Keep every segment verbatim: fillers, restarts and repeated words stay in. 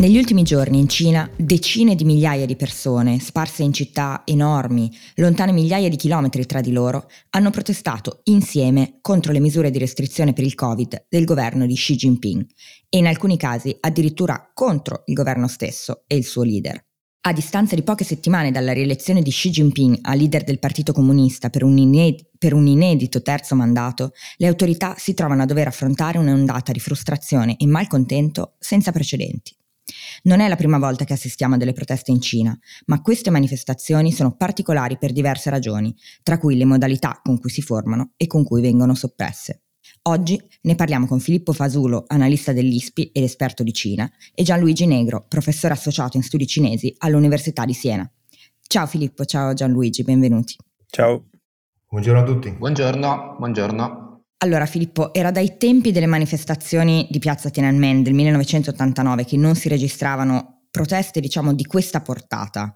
Negli ultimi giorni in Cina decine di migliaia di persone, sparse in città enormi, lontane migliaia di chilometri tra di loro, hanno protestato insieme contro le misure di restrizione per il Covid del governo di Xi Jinping e in alcuni casi addirittura contro il governo stesso e il suo leader. A distanza di poche settimane dalla rielezione di Xi Jinping a leader del Partito Comunista per un, ined- per un inedito terzo mandato, le autorità si trovano a dover affrontare un'ondata di frustrazione e malcontento senza precedenti. Non è la prima volta che assistiamo a delle proteste in Cina, ma queste manifestazioni sono particolari per diverse ragioni, tra cui le modalità con cui si formano e con cui vengono soppresse. Oggi ne parliamo con Filippo Fasulo, analista dell'I S P I ed esperto di Cina, e Gianluigi Negro, professore associato in studi cinesi all'Università di Siena. Ciao Filippo, ciao Gianluigi, benvenuti. Ciao. Buongiorno a tutti. Buongiorno, buongiorno. Allora Filippo, era dai tempi delle manifestazioni di piazza Tiananmen del millenovecentottantanove che non si registravano proteste, diciamo, di questa portata,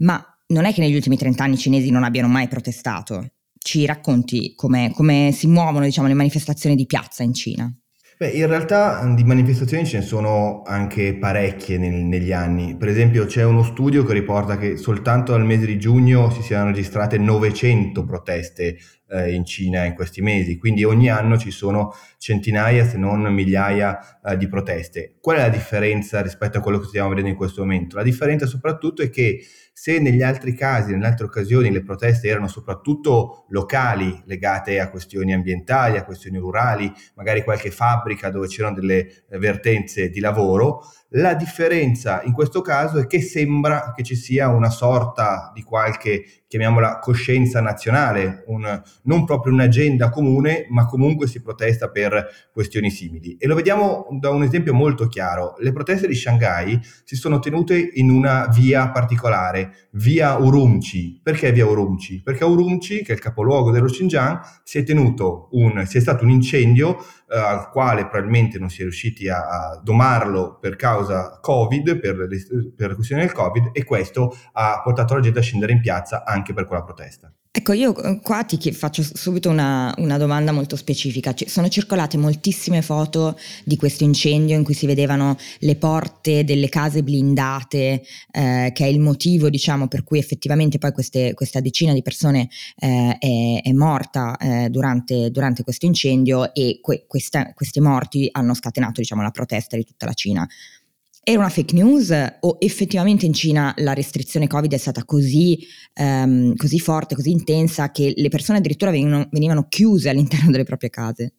ma non è che negli ultimi trent'anni i cinesi non abbiano mai protestato. Ci racconti come si muovono, diciamo, le manifestazioni di piazza in Cina? Beh, in realtà di manifestazioni ce ne sono anche parecchie nel, negli anni. Per esempio c'è uno studio che riporta che soltanto al mese di giugno si siano registrate novecento proteste eh, in Cina in questi mesi, quindi ogni anno ci sono centinaia se non migliaia eh, di proteste. Qual è la differenza rispetto a quello che stiamo vedendo in questo momento? La differenza soprattutto è che se negli altri casi, nelle altre occasioni, le proteste erano soprattutto locali, legate a questioni ambientali, a questioni rurali, magari qualche fabbrica dove c'erano delle vertenze di lavoro, la differenza in questo caso è che sembra che ci sia una sorta di qualche, chiamiamola, coscienza nazionale, un, non proprio un'agenda comune, ma comunque si protesta per questioni simili. E lo vediamo da un esempio molto chiaro. Le proteste di Shanghai si sono tenute in una via particolare, via Urumqi. Perché via Urumqi? Perché a Urumqi, che è il capoluogo dello Xinjiang, si è tenuto un, si è stato un incendio eh, al quale probabilmente non si è riusciti a, a domarlo per causa Covid, per, per la questione del Covid, e questo ha portato la gente a scendere in piazza anche per quella protesta. Ecco, io qua ti faccio subito una, una domanda molto specifica. Cioè, sono circolate moltissime foto di questo incendio in cui si vedevano le porte delle case blindate, eh, che è il motivo, diciamo, per cui effettivamente poi queste, questa decina di persone eh, è, è morta eh, durante, durante questo incendio, e que, questa, queste morti hanno scatenato, diciamo, la protesta di tutta la Cina. Era una fake news o effettivamente in Cina la restrizione Covid è stata così, um, così forte, così intensa che le persone addirittura venivano, venivano chiuse all'interno delle proprie case?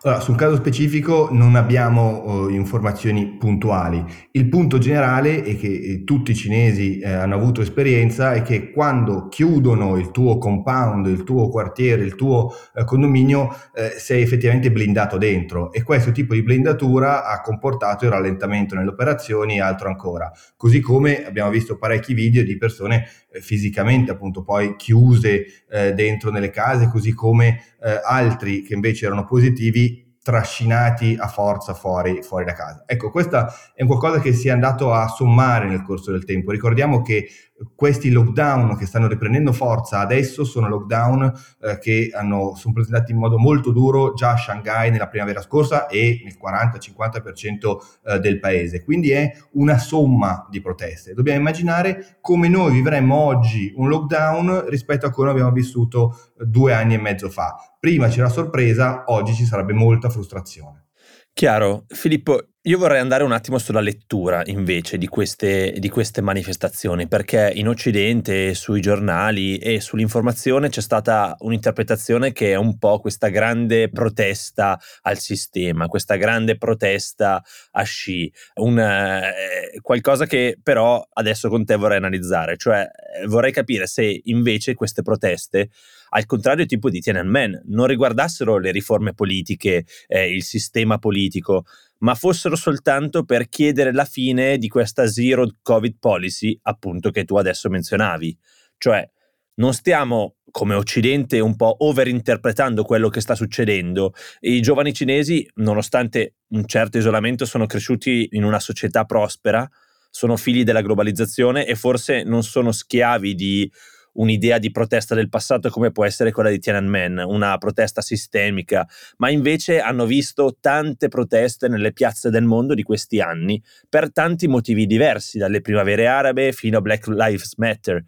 Allora, sul caso specifico non abbiamo uh, informazioni puntuali. Il punto generale è che tutti i cinesi eh, hanno avuto esperienza è che quando chiudono il tuo compound, il tuo quartiere, il tuo eh, condominio, eh, sei effettivamente blindato dentro, e questo tipo di blindatura ha comportato il rallentamento nelle operazioni e altro ancora. Così come abbiamo visto parecchi video di persone eh, fisicamente appunto poi chiuse eh, dentro nelle case, così come eh, altri che invece erano positivi trascinati a forza fuori, fuori da casa. Ecco, questa è qualcosa che si è andato a sommare nel corso del tempo. Ricordiamo che questi lockdown che stanno riprendendo forza adesso sono lockdown eh, che hanno, sono presentati in modo molto duro già a Shanghai nella primavera scorsa e nel quaranta cinquanta per cento eh, del paese. Quindi è una somma di proteste. Dobbiamo immaginare come noi vivremmo oggi un lockdown rispetto a quello che abbiamo vissuto due anni e mezzo fa. Prima c'era sorpresa, oggi ci sarebbe molta frustrazione. Chiaro. Filippo, io vorrei andare un attimo sulla lettura invece di queste, di queste manifestazioni, perché in Occidente, sui giornali e sull'informazione c'è stata un'interpretazione che è un po' questa grande protesta al sistema, questa grande protesta a Xi, un, eh, qualcosa che però adesso con te vorrei analizzare, cioè vorrei capire se invece queste proteste, al contrario tipo di Tiananmen, non riguardassero le riforme politiche, eh, il sistema politico, ma fossero soltanto per chiedere la fine di questa zero covid policy, appunto, che tu adesso menzionavi. Cioè, non stiamo, come Occidente, un po' overinterpretando quello che sta succedendo. I giovani cinesi, nonostante un certo isolamento, sono cresciuti in una società prospera, sono figli della globalizzazione e forse non sono schiavi di un'idea di protesta del passato come può essere quella di Tiananmen, una protesta sistemica, ma invece hanno visto tante proteste nelle piazze del mondo di questi anni per tanti motivi diversi, dalle primavere arabe fino a Black Lives Matter.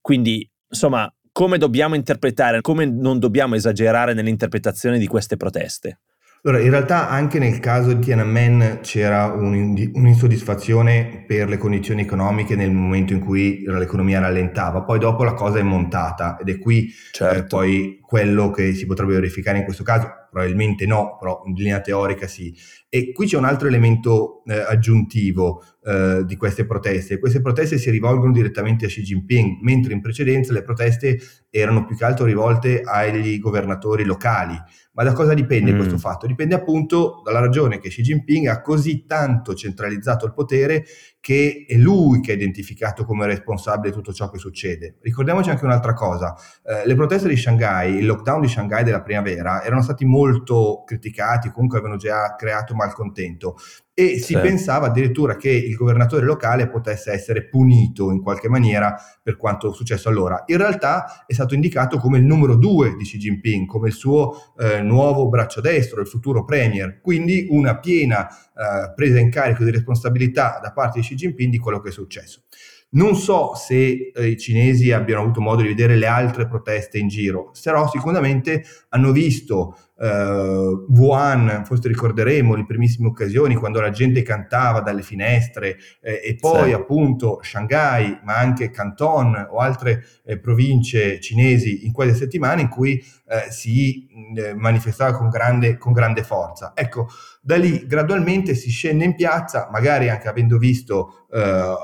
Quindi, insomma, come dobbiamo interpretare, come non dobbiamo esagerare nell'interpretazione di queste proteste? Allora, in realtà anche nel caso di Tiananmen c'era un'insoddisfazione per le condizioni economiche nel momento in cui l'economia rallentava, poi dopo la cosa è montata ed è qui certo. eh, poi quello che si potrebbe verificare in questo caso, probabilmente no, però in linea teorica sì. E qui c'è un altro elemento eh, aggiuntivo eh, di queste proteste. Queste proteste si rivolgono direttamente a Xi Jinping, mentre in precedenza le proteste erano più che altro rivolte agli governatori locali. Ma da cosa dipende mm. questo fatto? Dipende appunto dalla ragione che Xi Jinping ha così tanto centralizzato il potere che è lui che è identificato come responsabile di tutto ciò che succede. Ricordiamoci anche un'altra cosa. Eh, le proteste di Shanghai, il lockdown di Shanghai della primavera, erano stati molto criticati, comunque avevano già creato malcontento. E si sì. pensava addirittura che il governatore locale potesse essere punito in qualche maniera per quanto successo allora. In realtà è stato indicato come il numero due di Xi Jinping, come il suo eh, nuovo braccio destro, il futuro premier. Quindi una piena eh, presa in carico di responsabilità da parte di Xi Jinping di quello che è successo. Non so se eh, i cinesi abbiano avuto modo di vedere le altre proteste in giro, però sicuramente hanno visto eh, Wuhan, forse ricorderemo le primissime occasioni quando la gente cantava dalle finestre eh, e poi sì. appunto Shanghai, ma anche Canton o altre eh, province cinesi in quelle settimane in cui eh, si eh, manifestava con grande, con grande forza. Ecco, da lì gradualmente si scende in piazza, magari anche avendo visto eh,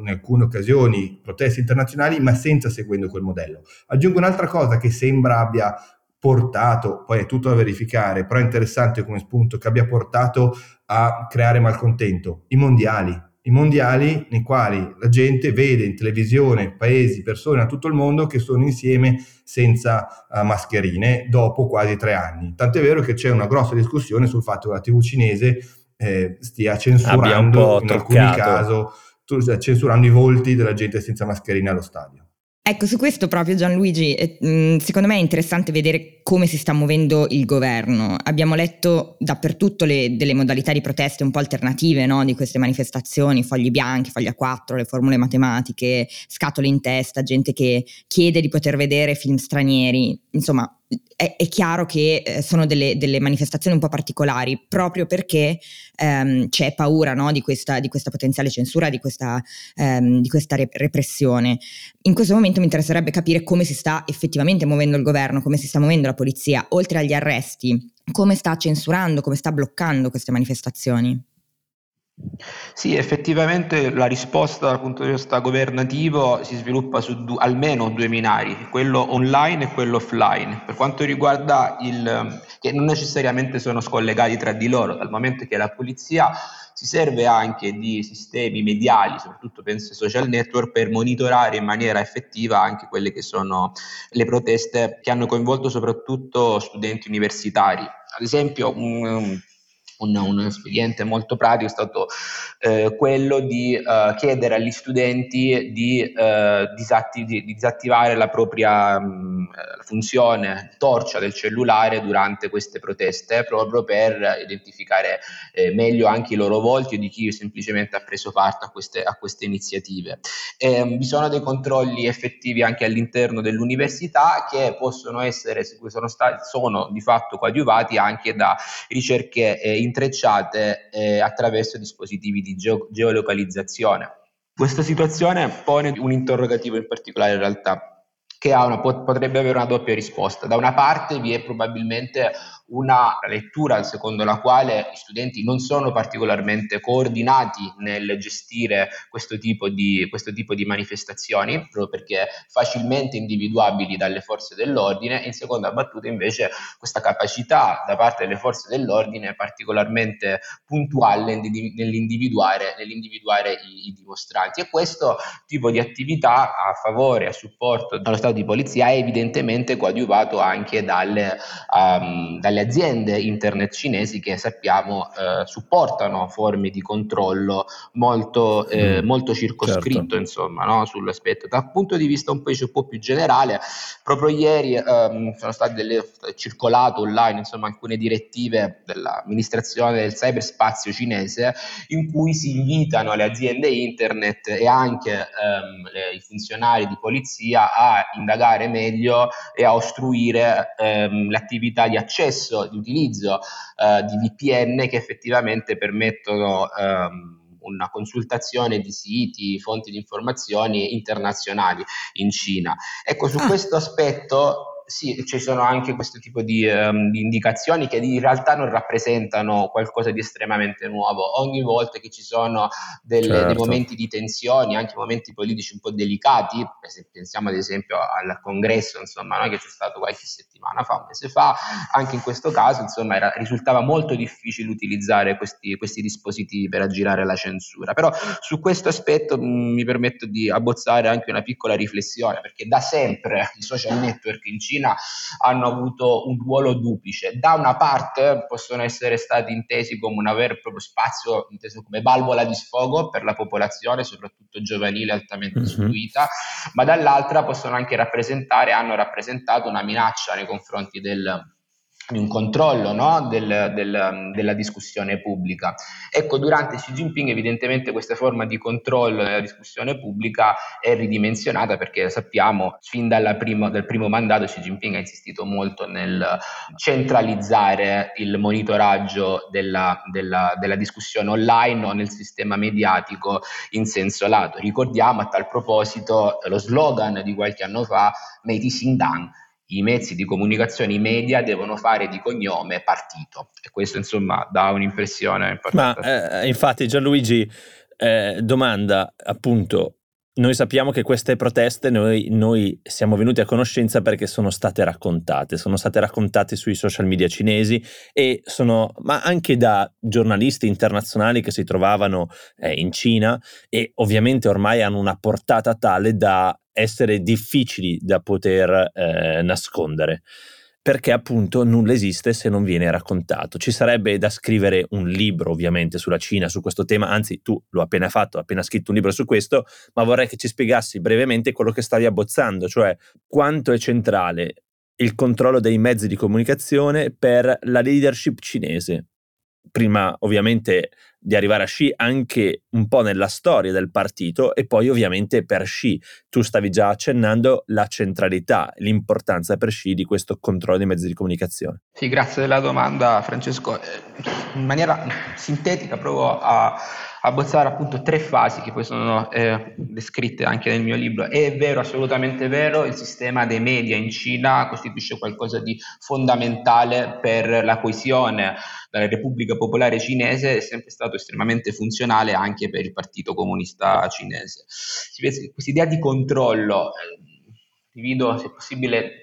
in alcune occasioni proteste internazionali, ma senza seguendo quel modello. Aggiungo un'altra cosa che sembra abbia portato, poi è tutto da verificare, però è interessante come spunto, che abbia portato a creare malcontento: i mondiali. I mondiali nei quali la gente vede in televisione paesi, persone a tutto il mondo che sono insieme senza uh, mascherine dopo quasi tre anni. Tant'è vero che c'è una grossa discussione sul fatto che la tivù cinese eh, stia censurando in alcuni casi censurando i volti della gente senza mascherina allo stadio. Ecco, su questo proprio, Gianluigi, eh, secondo me è interessante vedere come si sta muovendo il governo. Abbiamo letto dappertutto le, delle modalità di proteste un po' alternative, no? Di queste manifestazioni, fogli bianchi, fogli a quattro, le formule matematiche, scatole in testa, gente che chiede di poter vedere film stranieri. Insomma, è, è chiaro che sono delle, delle manifestazioni un po' particolari, proprio perché ehm, c'è paura, no? di, questa, di questa potenziale censura, di questa, ehm, di questa repressione. In questo momento mi interesserebbe capire come si sta effettivamente muovendo il governo, come si sta muovendo la polizia, oltre agli arresti, come sta censurando, come sta bloccando queste manifestazioni. Sì, effettivamente la risposta dal punto di vista governativo si sviluppa su du- almeno due binari, quello online e quello offline. Per quanto riguarda il che non necessariamente sono scollegati tra di loro, dal momento che la polizia si serve anche di sistemi mediali, soprattutto penso ai social network, per monitorare in maniera effettiva anche quelle che sono le proteste che hanno coinvolto soprattutto studenti universitari. Ad esempio, un Un, un espediente molto pratico è stato eh, quello di eh, chiedere agli studenti di, eh, disatti- di disattivare la propria mh, funzione torcia del cellulare durante queste proteste, proprio per identificare eh, meglio anche i loro volti o di chi semplicemente ha preso parte a queste, a queste iniziative. E, mh, vi sono dei controlli effettivi anche all'interno dell'università che possono essere, sono, stati, sono di fatto coadiuvati anche da ricerche eh, intrecciate eh, attraverso dispositivi di geo- geolocalizzazione. Questa situazione pone un interrogativo in particolare in realtà, che ha una, potrebbe avere una doppia risposta. Da una parte vi è probabilmente una lettura secondo la quale gli studenti non sono particolarmente coordinati nel gestire questo tipo di, questo tipo di manifestazioni, proprio perché facilmente individuabili dalle forze dell'ordine, e in seconda battuta invece questa capacità da parte delle forze dell'ordine particolarmente puntuale nell'individuare, nell'individuare i, i dimostranti. E questo tipo di attività a favore, a supporto dello Stato di polizia è evidentemente coadiuvato anche dalle, um, dalle aziende internet cinesi che sappiamo eh, supportano forme di controllo molto, eh, mm, molto circoscritto, certo, insomma, no? Sull'aspetto. Dal punto di vista un po', un po più generale, proprio ieri ehm, sono state delle, circolate online insomma, alcune direttive dell'amministrazione del cyberspazio cinese in cui si invitano le aziende internet e anche ehm, le, i funzionari di polizia a indagare meglio e a ostruire ehm, l'attività di accesso, di utilizzo eh, di V P N che effettivamente permettono ehm, una consultazione di siti, fonti di informazioni internazionali in Cina. Ecco, su ah. questo aspetto sì, ci sono anche questo tipo di, um, di indicazioni che in realtà non rappresentano qualcosa di estremamente nuovo. Ogni volta che ci sono delle, certo. dei momenti di tensioni, anche momenti politici un po' delicati, pensiamo ad esempio al congresso, insomma, no? Che c'è stato qualche settimana fa, un mese fa, anche in questo caso insomma, era, risultava molto difficile utilizzare questi, questi dispositivi per aggirare la censura. Però su questo aspetto mh, mi permetto di abbozzare anche una piccola riflessione, perché da sempre i social network in Cina hanno avuto un ruolo duplice. Da una parte possono essere stati intesi come un aver proprio spazio inteso come valvola di sfogo per la popolazione, soprattutto giovanile, altamente istruita, mm-hmm. ma dall'altra possono anche rappresentare, hanno rappresentato una minaccia nei confronti del di un controllo, no? del, del, della discussione pubblica. Ecco, durante Xi Jinping evidentemente questa forma di controllo della discussione pubblica è ridimensionata, perché sappiamo fin dalla prima, dal primo mandato Xi Jinping ha insistito molto nel centralizzare il monitoraggio della, della, della discussione online o nel sistema mediatico in senso lato. Ricordiamo a tal proposito lo slogan di qualche anno fa, Meiti Shindang, i mezzi di comunicazione, i media devono fare di cognome partito, e questo insomma dà un'impressione importante. Ma eh, infatti Gianluigi eh, domanda appunto, noi sappiamo che queste proteste noi, noi siamo venuti a conoscenza perché sono state raccontate, sono state raccontate sui social media cinesi e sono, ma anche da giornalisti internazionali che si trovavano eh, in Cina, e ovviamente ormai hanno una portata tale da essere difficili da poter eh, nascondere, perché appunto nulla esiste se non viene raccontato. Ci sarebbe da scrivere un libro ovviamente sulla Cina, su questo tema, anzi tu l'ho appena fatto, ho appena scritto un libro su questo, ma vorrei che ci spiegassi brevemente quello che stavi abbozzando, cioè quanto è centrale il controllo dei mezzi di comunicazione per la leadership cinese. Prima ovviamente di arrivare a Xi, anche un po' nella storia del partito, e poi ovviamente per Xi. Tu stavi già accennando la centralità, l'importanza per Xi di questo controllo dei mezzi di comunicazione. Sì, grazie della domanda Francesco. In maniera sintetica provo a abbozzare appunto tre fasi che poi sono eh, descritte anche nel mio libro. È vero, assolutamente vero, il sistema dei media in Cina costituisce qualcosa di fondamentale per la coesione della Repubblica Popolare Cinese, è sempre stato estremamente funzionale anche per il Partito Comunista Cinese. Questa idea di controllo, eh, divido se possibile.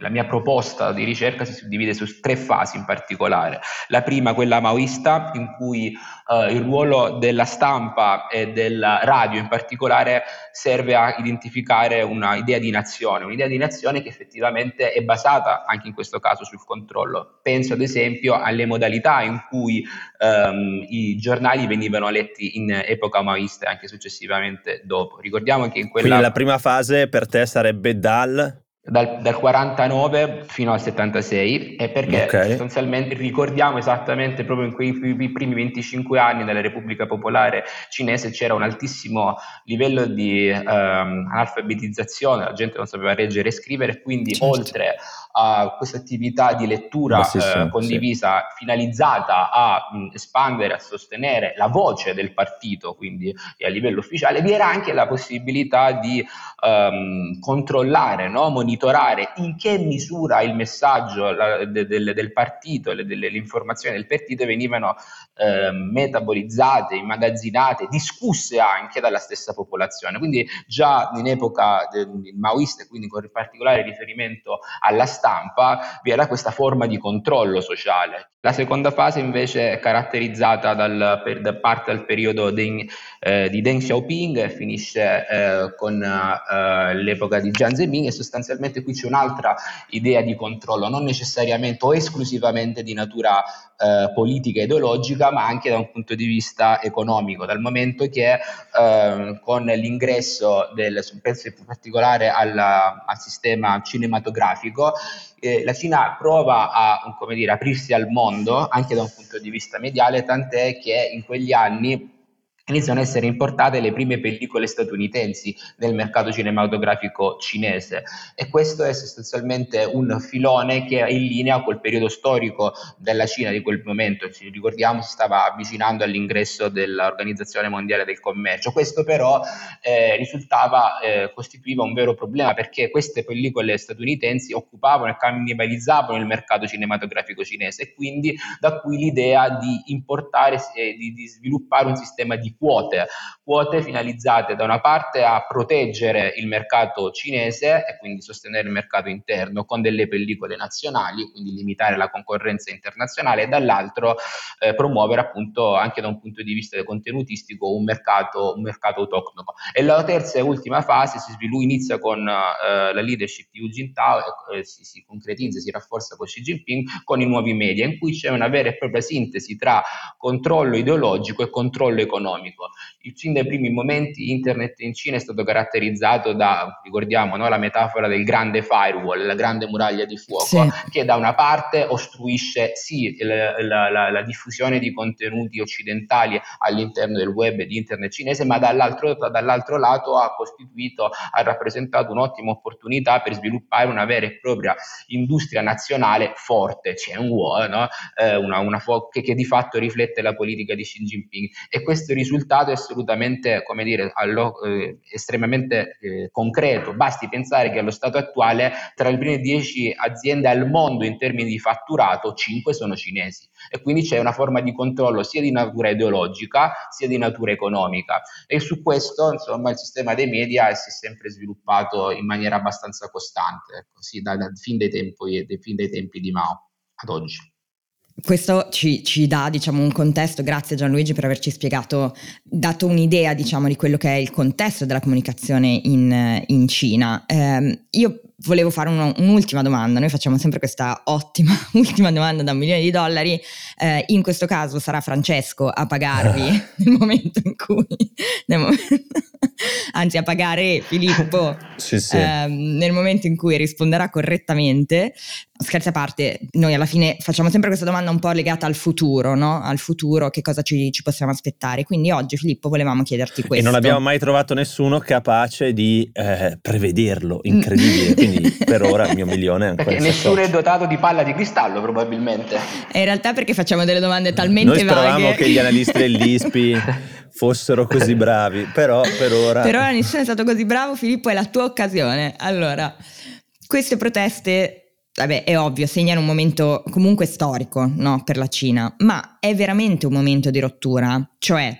La mia proposta di ricerca si suddivide su tre fasi in particolare. La prima, quella maoista, in cui eh, il ruolo della stampa e della radio in particolare serve a identificare una idea di nazione, un'idea di nazione che effettivamente è basata anche in questo caso sul controllo. Penso ad esempio alle modalità in cui ehm, i giornali venivano letti in epoca maoista e anche successivamente dopo. Ricordiamo che in quella... Quindi la prima fase per te sarebbe dal... Dal, dal quarantanove fino al settantasei, e perché okay. sostanzialmente ricordiamo esattamente proprio in quei primi venticinque anni della Repubblica Popolare Cinese c'era un altissimo livello di ehm, analfabetizzazione, la gente non sapeva leggere e scrivere, quindi oltre a questa attività di lettura sì, sì, eh, condivisa sì. finalizzata a mh, espandere, a sostenere la voce del partito, quindi a livello ufficiale, vi era anche la possibilità di ehm, controllare, no? monitorare in che misura il messaggio la, de, de, del partito, le, de, le informazioni del partito venivano eh, metabolizzate, immagazzinate, discusse anche dalla stessa popolazione. Quindi già in epoca de, de, maoista, quindi con particolare riferimento alla stampa, vi era questa forma di controllo sociale. La seconda fase invece è caratterizzata dal, per, da parte del periodo Deng, eh, di Deng Xiaoping, finisce eh, con eh, l'epoca di Jiang Zemin, e sostanzialmente qui c'è un'altra idea di controllo, non necessariamente o esclusivamente di natura eh, politica e ideologica, ma anche da un punto di vista economico, dal momento che eh, con l'ingresso del, penso in particolare alla, al sistema cinematografico, Eh, la Cina prova a, come dire, aprirsi al mondo anche da un punto di vista mediale, tant'è che in quegli anni iniziano a essere importate le prime pellicole statunitensi nel mercato cinematografico cinese, e questo è sostanzialmente un filone che è in linea col periodo storico della Cina di quel momento. Ci ricordiamo, si stava avvicinando all'ingresso dell'Organizzazione Mondiale del Commercio. Questo però eh, risultava, eh, costituiva un vero problema, perché queste pellicole statunitensi occupavano e cannibalizzavano il mercato cinematografico cinese, e quindi da qui l'idea di importare, eh, di, di sviluppare un sistema di quote, quote finalizzate da una parte a proteggere il mercato cinese e quindi sostenere il mercato interno con delle pellicole nazionali, quindi limitare la concorrenza internazionale, e dall'altro eh, promuovere appunto anche da un punto di vista contenutistico un mercato, un mercato autoctono. E la terza e ultima fase si sviluppa, inizia con eh, la leadership di Hu Jintao e eh, si, si concretizza, si rafforza con Xi Jinping, con i nuovi media, in cui c'è una vera e propria sintesi tra controllo ideologico e controllo economico. Sin dai primi momenti internet in Cina è stato caratterizzato da, ricordiamo, no, la metafora del grande firewall, la grande muraglia di fuoco, sì. che da una parte ostruisce sì la, la, la, la diffusione di contenuti occidentali all'interno del web e di internet cinese, ma dall'altro, dall'altro lato ha costituito, ha rappresentato un'ottima opportunità per sviluppare una vera e propria industria nazionale forte, c'è un uomo, no? eh, una, una fo- che, che di fatto riflette la politica di Xi Jinping, e questo risultato è assolutamente, come dire, allo, eh, estremamente eh, concreto. Basti pensare che allo stato attuale tra le prime dieci aziende al mondo in termini di fatturato, cinque sono cinesi, e quindi c'è una forma di controllo sia di natura ideologica sia di natura economica, e su questo insomma il sistema dei media si è sempre sviluppato in maniera abbastanza costante, così da, da, fin, dai tempi, fin dai tempi di Mao ad oggi. Questo ci, ci dà, diciamo, un contesto. Grazie Gianluigi per averci spiegato, dato un'idea, diciamo, di quello che è il contesto della comunicazione in, in Cina. Eh, io volevo fare uno, un'ultima domanda. Noi facciamo sempre questa ottima ultima domanda da un milione di dollari. Eh, in questo caso sarà Francesco a pagarvi ah. nel momento in cui, nel momento, anzi a pagare Filippo sì, sì. Eh, nel momento in cui risponderà correttamente. Scherzi a parte, noi alla fine facciamo sempre questa domanda un po' legata al futuro, no? Al futuro, che cosa ci, ci possiamo aspettare. Quindi oggi, Filippo, volevamo chiederti questo. E non abbiamo mai trovato nessuno capace di eh, prevederlo, incredibile. Quindi per ora il mio milione è ancora... Perché nessuno è dotato di palla di cristallo, probabilmente. E in realtà perché facciamo delle domande talmente vaghe. Noi speravamo che gli analisti dell'I S P I fossero così bravi, però per ora... Per ora nessuno è stato così bravo, Filippo, è la tua occasione. Allora, queste proteste... Vabbè, è ovvio, segnano un momento comunque storico, no, per la Cina, ma è veramente un momento di rottura? Cioè,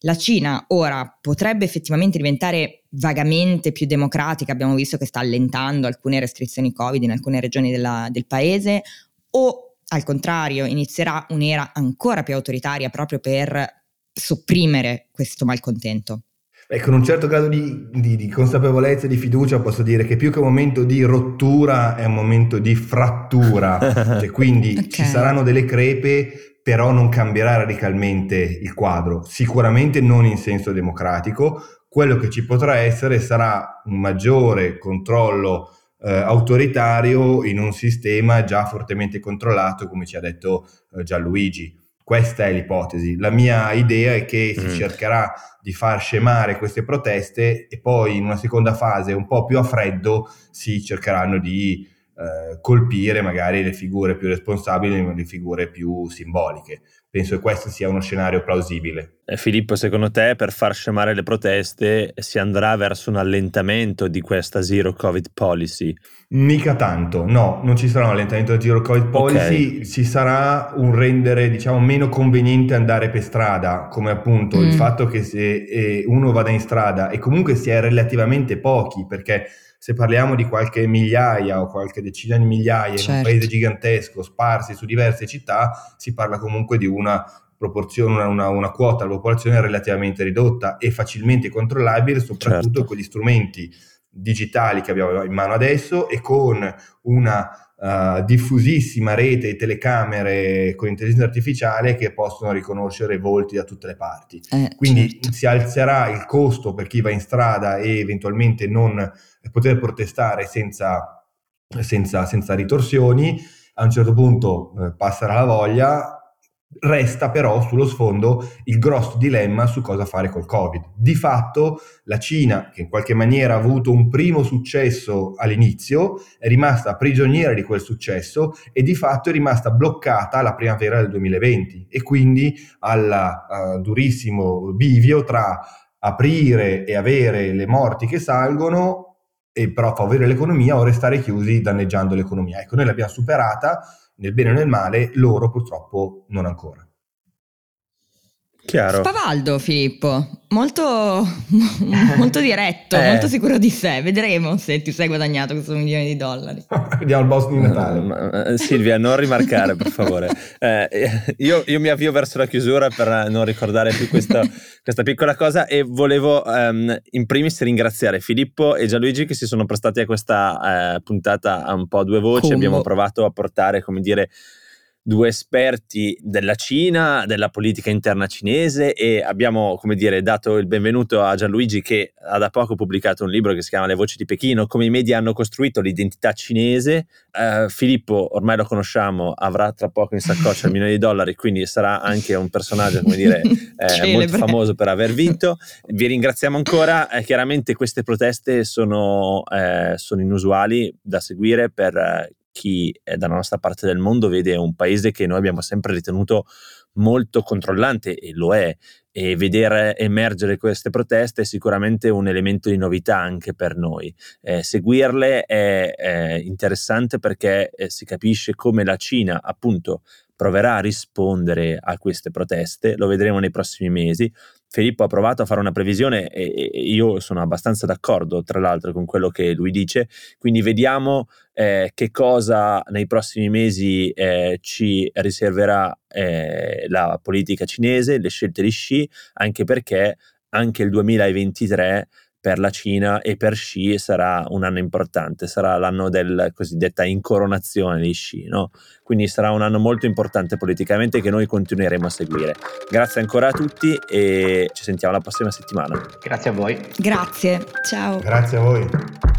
la Cina ora potrebbe effettivamente diventare vagamente più democratica, abbiamo visto che sta allentando alcune restrizioni Covid in alcune regioni della, del paese, o al contrario inizierà un'era ancora più autoritaria proprio per sopprimere questo malcontento? Ecco, in un certo grado di, di, di consapevolezza e di fiducia posso dire che più che un momento di rottura è un momento di frattura, cioè, quindi okay. ci saranno delle crepe, però non cambierà radicalmente il quadro, sicuramente non in senso democratico. Quello che ci potrà essere sarà un maggiore controllo eh, autoritario in un sistema già fortemente controllato, come ci ha detto eh, Gianluigi. Questa è l'ipotesi. La mia idea è che si mm. cercherà di far scemare queste proteste e poi in una seconda fase un po' più a freddo si cercheranno di eh, colpire magari le figure più responsabili, ma le figure più simboliche. Penso che questo sia uno scenario plausibile. Eh, Filippo, secondo te per far scemare le proteste si andrà verso un allentamento di questa zero covid policy? Mica tanto, no, non ci sarà un allentamento della zero covid policy, okay. Ci sarà un rendere, diciamo, meno conveniente andare per strada, come appunto mm. il fatto che se eh, uno vada in strada e comunque si è relativamente pochi, perché se parliamo di qualche migliaia o qualche decina di migliaia, certo, in un paese gigantesco, sparsi su diverse città, si parla comunque di una proporzione, una, una, una quota della popolazione relativamente ridotta e facilmente controllabile, soprattutto certo, con gli strumenti digitali che abbiamo in mano adesso e con una uh, diffusissima rete di telecamere con intelligenza artificiale che possono riconoscere volti da tutte le parti. Eh, Quindi certo. si alzerà il costo per chi va in strada e eventualmente non poter protestare senza, senza, senza ritorsioni. A un certo punto eh, passerà la voglia, resta però sullo sfondo il grosso dilemma su cosa fare col Covid. Di fatto la Cina, che in qualche maniera ha avuto un primo successo all'inizio, è rimasta prigioniera di quel successo e di fatto è rimasta bloccata alla primavera del duemilaventi e quindi al uh, durissimo bivio tra aprire e avere le morti che salgono e però favorire l'economia o restare chiusi danneggiando l'economia. Ecco, noi l'abbiamo superata nel bene o nel male, loro purtroppo non ancora. Chiaro. Spavaldo Filippo, molto, molto diretto, eh. molto sicuro di sé. Vedremo se ti sei guadagnato questo milione di dollari. Vediamo il boss di Natale. Uh, uh, Silvia, non rimarcare per favore. Uh, io, io mi avvio verso la chiusura per non ricordare più questa, questa piccola cosa e volevo um, in primis ringraziare Filippo e Gianluigi che si sono prestati a questa uh, puntata a un po' a due voci. Combo. Abbiamo provato a portare, come dire, due esperti della Cina, della politica interna cinese e abbiamo, come dire, dato il benvenuto a Gianluigi che ha da poco pubblicato un libro che si chiama Le voci di Pechino, come i media hanno costruito l'identità cinese. Uh, Filippo ormai lo conosciamo, avrà tra poco in saccoccia il milione di dollari, quindi sarà anche un personaggio, come dire, eh, molto famoso per aver vinto. Vi ringraziamo ancora, eh, chiaramente queste proteste sono, eh, sono inusuali da seguire per eh, chi è dalla nostra parte del mondo, vede un paese che noi abbiamo sempre ritenuto molto controllante, e lo è, e vedere emergere queste proteste è sicuramente un elemento di novità anche per noi. Eh, seguirle è, è interessante perché eh, si capisce come la Cina appunto proverà a rispondere a queste proteste, lo vedremo nei prossimi mesi. Filippo ha provato a fare una previsione e io sono abbastanza d'accordo, tra l'altro, con quello che lui dice, quindi vediamo eh, che cosa nei prossimi mesi eh, ci riserverà eh, la politica cinese, le scelte di Xi, anche perché anche il duemilaventitré per la Cina e per Xi sarà un anno importante, sarà l'anno della cosiddetta incoronazione di Xi, no? Quindi sarà un anno molto importante politicamente che noi continueremo a seguire. Grazie ancora a tutti e ci sentiamo la prossima settimana. Grazie a voi. Grazie, ciao. Grazie a voi.